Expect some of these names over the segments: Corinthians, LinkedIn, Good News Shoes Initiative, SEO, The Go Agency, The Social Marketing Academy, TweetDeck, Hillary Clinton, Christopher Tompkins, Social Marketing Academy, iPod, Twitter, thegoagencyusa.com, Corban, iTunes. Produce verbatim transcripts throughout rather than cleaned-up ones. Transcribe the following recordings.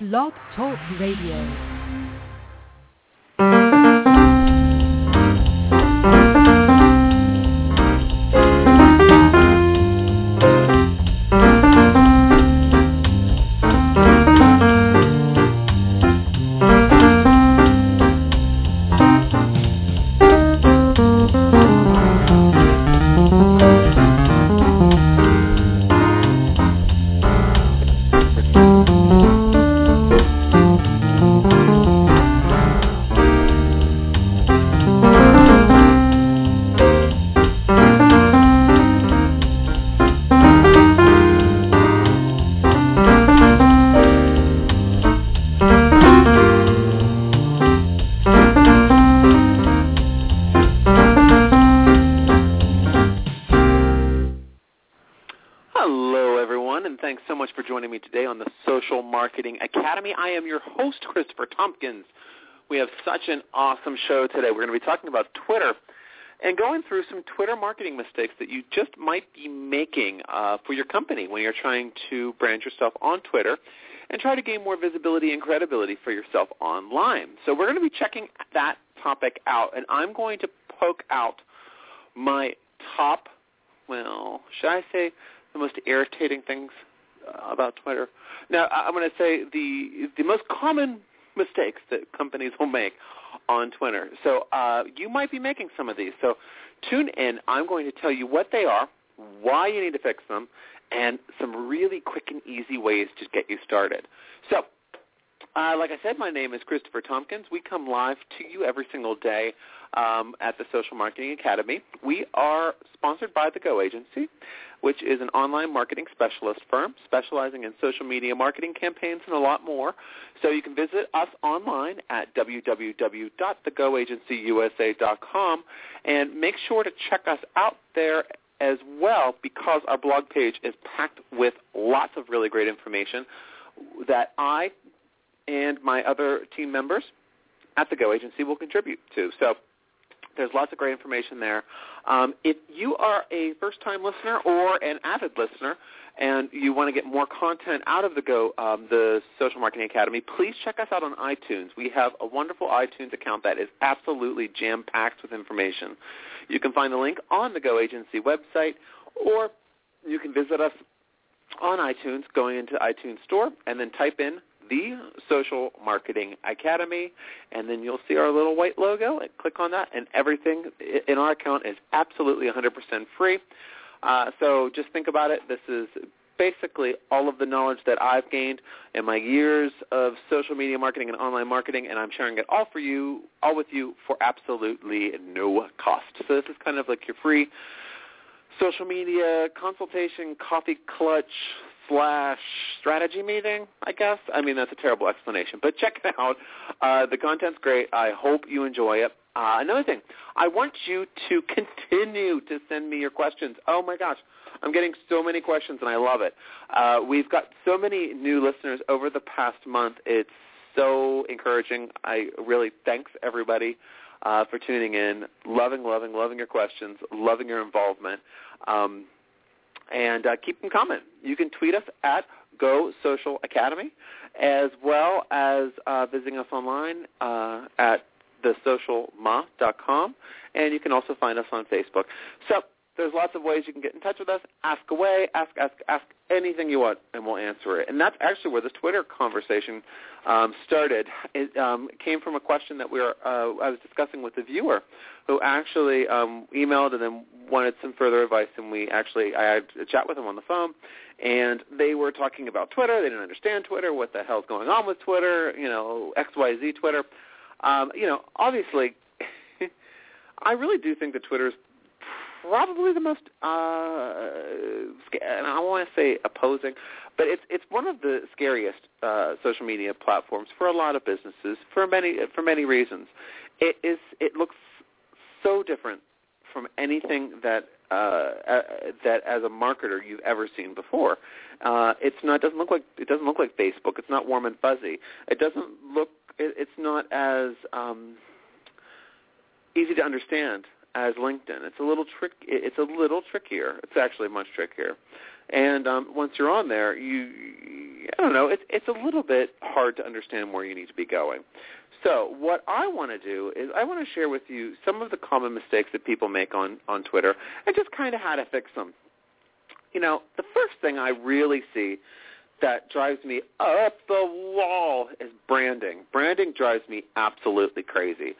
Blog Talk Radio. Social Marketing Academy. I am your host, Christopher Tompkins. We have such an awesome show today. We're going to be talking about Twitter and going through some Twitter marketing mistakes that you just might be making uh, for your company when you're trying to brand yourself on Twitter and try to gain more visibility and credibility for yourself online. So we're going to be checking that topic out, and I'm going to poke out my top, well, should I say the most irritating things about Twitter. Now, I'm going to say the the most common mistakes that companies will make on Twitter. So uh, you might be making some of these. So tune in. I'm going to tell you what they are, why you need to fix them, and some really quick and easy ways to get you started. So, uh, like I said, my name is Christopher Tompkins. We come live to you every single day um, at the Social Marketing Academy. We are sponsored by The Go Agency, which is an online marketing specialist firm specializing in social media marketing campaigns and a lot more. So you can visit us online at w w w dot the go agency u s a dot com and make sure to check us out there as well, because our blog page is packed with lots of really great information that I and my other team members at The Go Agency will contribute to. So there's lots of great information there. Um, if you are a first-time listener or an avid listener and you want to get more content out of the Go, um, the Social Marketing Academy, please check us out on iTunes. We have a wonderful iTunes account that is absolutely jam-packed with information. You can find the link on the Go Agency website, or you can visit us on iTunes, going into the iTunes store, and then type in The Social Marketing Academy, and then you'll see our little white logo. And click on that, and everything in our account is absolutely one hundred percent free. Uh, so just think about it. This is basically all of the knowledge that I've gained in my years of social media marketing and online marketing, and I'm sharing it all for you, all with you for absolutely no cost. So this is kind of like your free social media consultation, coffee clutch, slash strategy meeting, I guess. I mean, that's a terrible explanation, but check it out. Uh, the content's great. I hope you enjoy it. Uh, another thing, I want you to continue to send me your questions. Oh, my gosh. I'm getting so many questions, and I love it. Uh, we've got so many new listeners over the past month. It's so encouraging. I really thanks everybody uh, for tuning in, loving, loving, loving your questions, loving your involvement. Um And uh, keep them coming. You can tweet us at Go Social Academy, as well as uh, visiting us online uh, at the social ma dot com. And you can also find us on Facebook. So there's lots of ways you can get in touch with us. Ask away. Ask, ask, ask anything you want, and we'll answer it. And that's actually where this Twitter conversation um, started. It um, came from a question that we were uh, I was discussing with a viewer who actually um, emailed and then wanted some further advice, and we actually I had a chat with him on the phone, and they were talking about Twitter. They didn't understand Twitter. What the hell's going on with Twitter? You know, X Y Z Twitter. Um, you know, obviously, I really do think that Twitter's probably the most, uh, and I want to say opposing, but it's it's one of the scariest uh, social media platforms for a lot of businesses for many for many reasons. It is it looks so different from anything that uh, uh, that as a marketer you've ever seen before. Uh, it's not doesn't look like it doesn't look like Facebook. It's not warm and fuzzy. It doesn't look. It, it's not as um, easy to understand as LinkedIn. It's a little trick. It's a little trickier. It's actually much trickier. And um, once you're on there, you I don't know. It's it's a little bit hard to understand where you need to be going. So what I want to do is I want to share with you some of the common mistakes that people make on, on Twitter and just kind of how to fix them. You know, the first thing I really see that drives me up the wall is branding. Branding drives me absolutely crazy.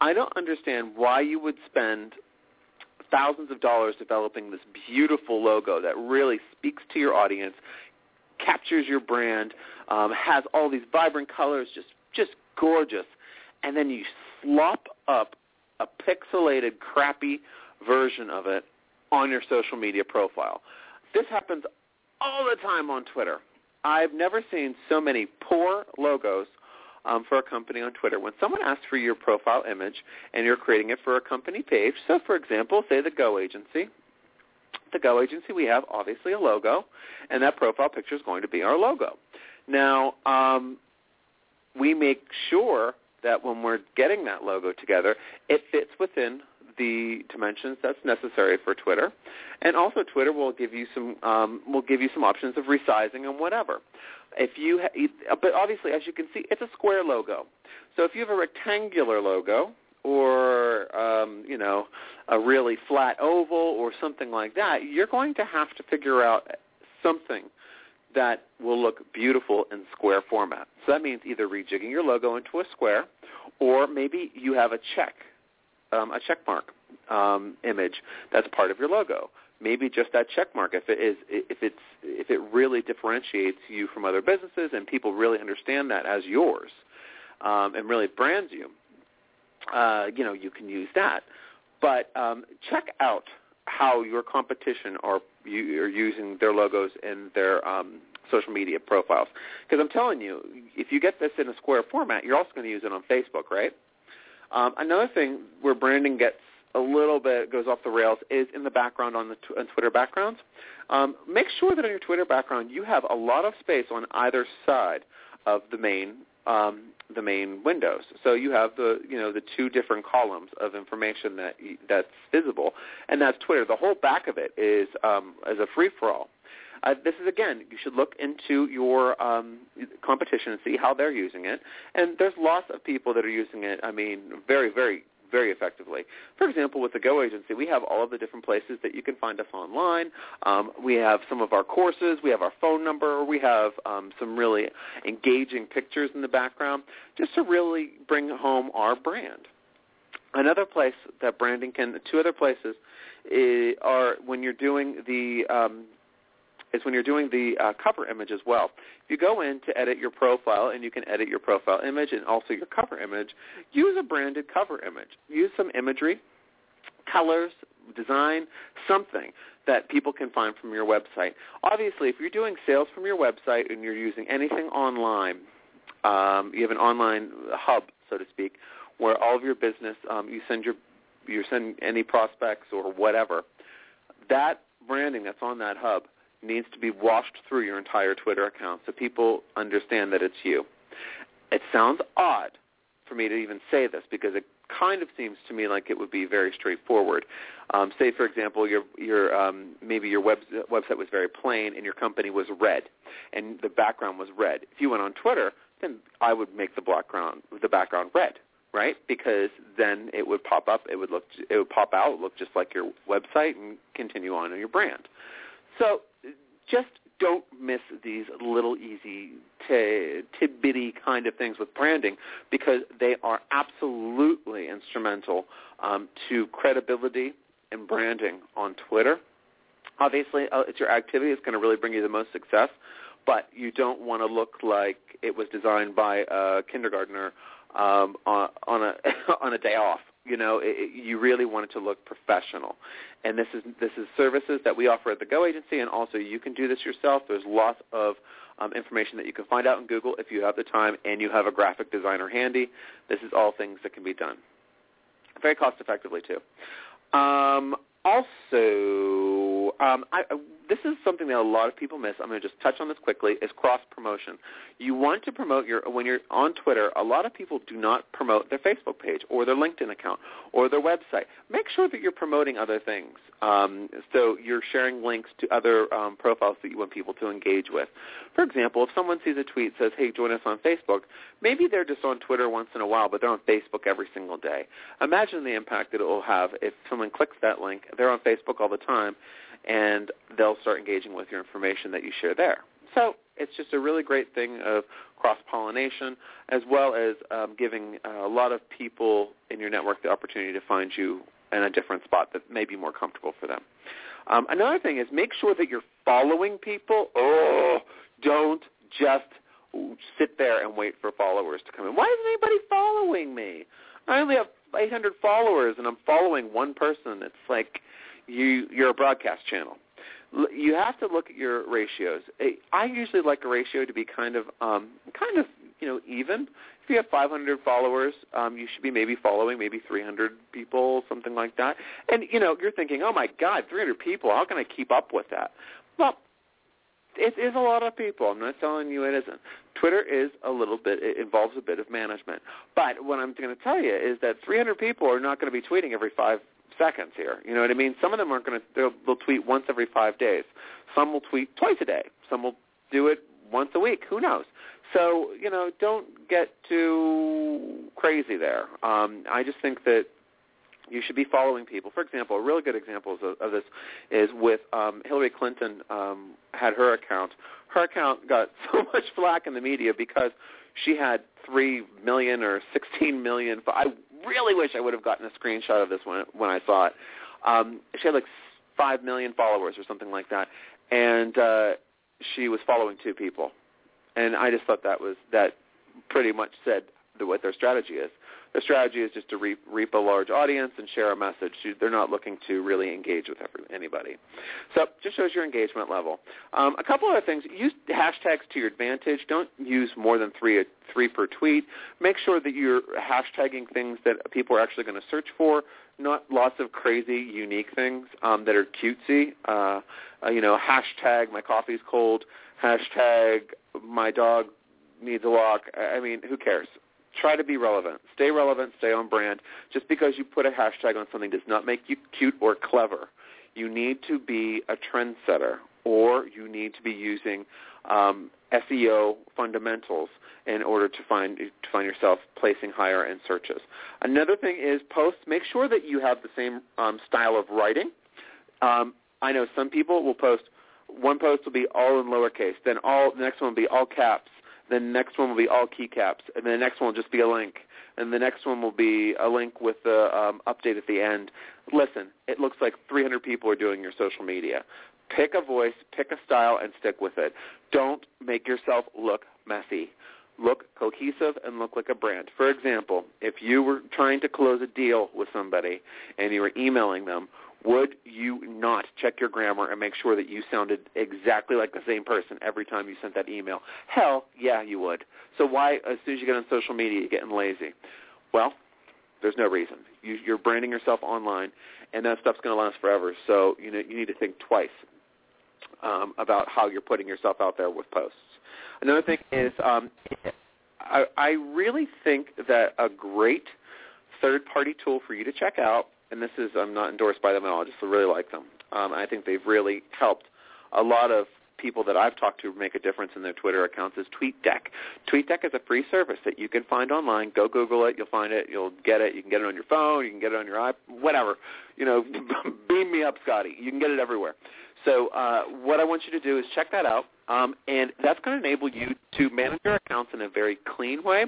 I don't understand why you would spend thousands of dollars developing this beautiful logo that really speaks to your audience, captures your brand, um, has all these vibrant colors, just just gorgeous, and then you slop up a pixelated, crappy version of it on your social media profile. This happens all the time on Twitter. I've never seen so many poor logos um, for a company on Twitter. When someone asks for your profile image and you're creating it for a company page, so for example, say the Go Agency, the Go Agency, we have obviously a logo, and that profile picture is going to be our logo. Now, um, we make sure that when we're getting that logo together, it fits within the dimensions that's necessary for Twitter, and also Twitter will give you some um, will give you some options of resizing and whatever. If you, ha- but obviously, as you can see, it's a square logo. So if you have a rectangular logo or um, you know a really flat oval or something like that, you're going to have to figure out something that will look beautiful in square format. So that means either rejigging your logo into a square, or maybe you have a check, um, a checkmark um, image that's part of your logo. Maybe just that checkmark, if it is, if it's, if it really differentiates you from other businesses and people really understand that as yours, um, and really brands you, uh, you know, you can use that. But um, check out how your competition are, you, are using their logos and their um, social media profiles. Because I'm telling you, if you get this in a square format, you're also going to use it on Facebook, right? Um, another thing where branding gets a little bit, goes off the rails, is in the background on the tw- on Twitter backgrounds. Um, make sure that on your Twitter background you have a lot of space on either side of the main um, the main windows. So you have the you know the two different columns of information that that's visible, and that's Twitter. The whole back of it is um, is a free for all. Uh, this is, again, you should look into your um, competition and see how they're using it. And there's lots of people that are using it, I mean, very, very, very effectively. For example, with the Go Agency, we have all of the different places that you can find us online. Um, we have some of our courses. We have our phone number. We have um, some really engaging pictures in the background just to really bring home our brand. Another place that branding can – two other places are when you're doing the um, – is when you're doing the uh, cover image as well. If you go in to edit your profile, and you can edit your profile image and also your cover image, use a branded cover image. Use some imagery, colors, design, something that people can find from your website. Obviously, if you're doing sales from your website and you're using anything online, um, you have an online hub, so to speak, where all of your business, um, you send your, you send any prospects or whatever, that branding that's on that hub needs to be washed through your entire Twitter account so people understand that it's you. It sounds odd for me to even say this because it kind of seems to me like it would be very straightforward. Um, say, for example, your your um, maybe your web, website was very plain and your company was red and the background was red. If you went on Twitter, then I would make the background the background red, right? Because then it would pop up, it would look, it would pop out, look just like your website, and continue on in your brand. So just don't miss these little easy t- tidbitty kind of things with branding because they are absolutely instrumental um, to credibility and branding on Twitter. Obviously, uh, it's your activity that's going to really bring you the most success, but you don't want to look like it was designed by a kindergartner um, on, on, a, on a day off. You know, it, you really want it to look professional. And this is this is services that we offer at the Go Agency, and also you can do this yourself. There's lots of um, information that you can find out in Google if you have the time and you have a graphic designer handy. This is all things that can be done. Very cost effectively, too. Um, also, um, I, I, this is something that a lot of people miss. I'm going to just touch on this quickly, is cross-promotion. You want to promote your, when you're on Twitter, a lot of people do not promote their Facebook page or their LinkedIn account or their website. Make sure that you're promoting other things. Um, so you're sharing links to other um, profiles that you want people to engage with. For example, if someone sees a tweet that says, hey, join us on Facebook, maybe they're just on Twitter once in a while, but they're on Facebook every single day. Imagine the impact that it will have if someone clicks that link. They're on Facebook all the time, and they'll start engaging with your information that you share there. So it's just a really great thing of cross-pollination, as well as um, giving a lot of people in your network the opportunity to find you in a different spot that may be more comfortable for them. Um, another thing is make sure that you're following people. Oh, don't just sit there and wait for followers to come in. Why isn't anybody following me? I only have eight hundred followers, and I'm following one person. It's like you, you're a broadcast channel. You have to look at your ratios. I usually like a ratio to be kind of, um, kind of, you know, even. If you have five hundred followers, um, you should be maybe following maybe three hundred people, something like that. And you know, you're thinking, oh my God, three hundred people. How can I keep up with that? Well, it is a lot of people. I'm not telling you it isn't. Twitter is a little bit, it involves a bit of management. But what I'm going to tell you is that three hundred people are not going to be tweeting every five seconds here. You know what I mean? Some of them aren't going to, they'll, they'll tweet once every five days. Some will tweet twice a day. Some will do it once a week. Who knows? So, you know, don't get too crazy there. Um, I just think that you should be following people. For example, a really good example of, of this is with um, Hillary Clinton um, had her account. Her account got so much flack in the media because she had three million or sixteen million. I really wish I would have gotten a screenshot of this when, when I saw it. Um, she had like five million followers or something like that, and uh, she was following two people. And I just thought that was that pretty much said what their strategy is. Their strategy is just to reap, reap a large audience and share a message. They're not looking to really engage with anybody. So just shows your engagement level. Um, a couple other things. Use hashtags to your advantage. Don't use more than three, three per tweet. Make sure that you're hashtagging things that people are actually going to search for, not lots of crazy, unique things um, that are cutesy. Uh, uh, you know, hashtag my coffee's cold, hashtag my dog needs a walk. I mean, who cares? Try to be relevant. Stay relevant. Stay on brand. Just because you put a hashtag on something does not make you cute or clever. You need to be a trendsetter, or you need to be using um, S E O fundamentals in order to find to find yourself placing higher in searches. Another thing is posts. Make sure that you have the same um, style of writing. Um, I know some people will post. One post will be all in lowercase. Then all the next one will be all caps. The next one will be all key caps, and the next one will just be a link, and the next one will be a link with the um, update at the end. Listen, it looks like three hundred people are doing your social media. Pick a voice, pick a style, and stick with it. Don't make yourself look messy. Look cohesive and look like a brand. For example, if you were trying to close a deal with somebody and you were emailing them, would you not check your grammar and make sure that you sounded exactly like the same person every time you sent that email? Hell, yeah, you would. So why, as soon as you get on social media, you're getting lazy? Well, there's no reason. You, you're branding yourself online, and that stuff's going to last forever. So you know, you need to think twice um, about how you're putting yourself out there with posts. Another thing is um, I, I really think that a great third-party tool for you to check out, and this is, I'm not endorsed by them at all, I just really like them. Um, I think they've really helped a lot of people that I've talked to make a difference in their Twitter accounts, is TweetDeck. TweetDeck is a free service that you can find online. Go Google it. You'll find it. You'll get it. You can get it on your phone. You can get it on your iPod, whatever. You know, beam me up, Scotty. You can get it everywhere. So uh, what I want you to do is check that out, um, and that's going to enable you to manage your accounts in a very clean way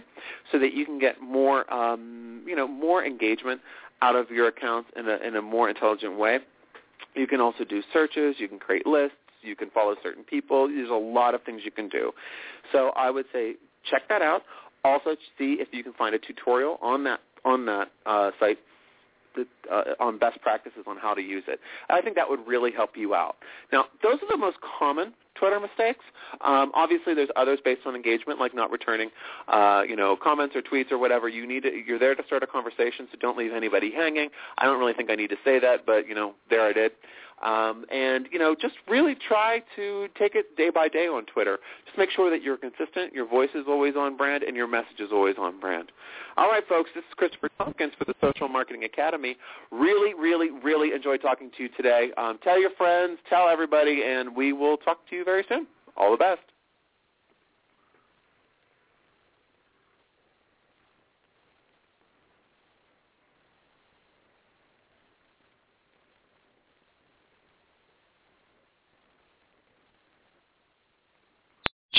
so that you can get more, um, you know, more engagement out of your accounts in a, in a more intelligent way. You can also do searches. You can create lists. You can follow certain people. There's a lot of things you can do. So I would say check that out. Also see if you can find a tutorial on that on that uh, site the, uh, on best practices on how to use it. I think that would really help you out. Now, those are the most common Twitter mistakes. Um, obviously, there's others based on engagement, like not returning, uh, you know, comments or tweets or whatever. You need to, you're there to start a conversation, so don't leave anybody hanging. I don't really think I need to say that, but you know, there I did. Um, and, you know, just really try to take it day by day on Twitter. Just make sure that you're consistent, your voice is always on brand, and your message is always on brand. All right, folks, this is Christopher Tompkins for the Social Marketing Academy. Really, really, really enjoyed talking to you today. Um, tell your friends, tell everybody, and we will talk to you very soon. All the best.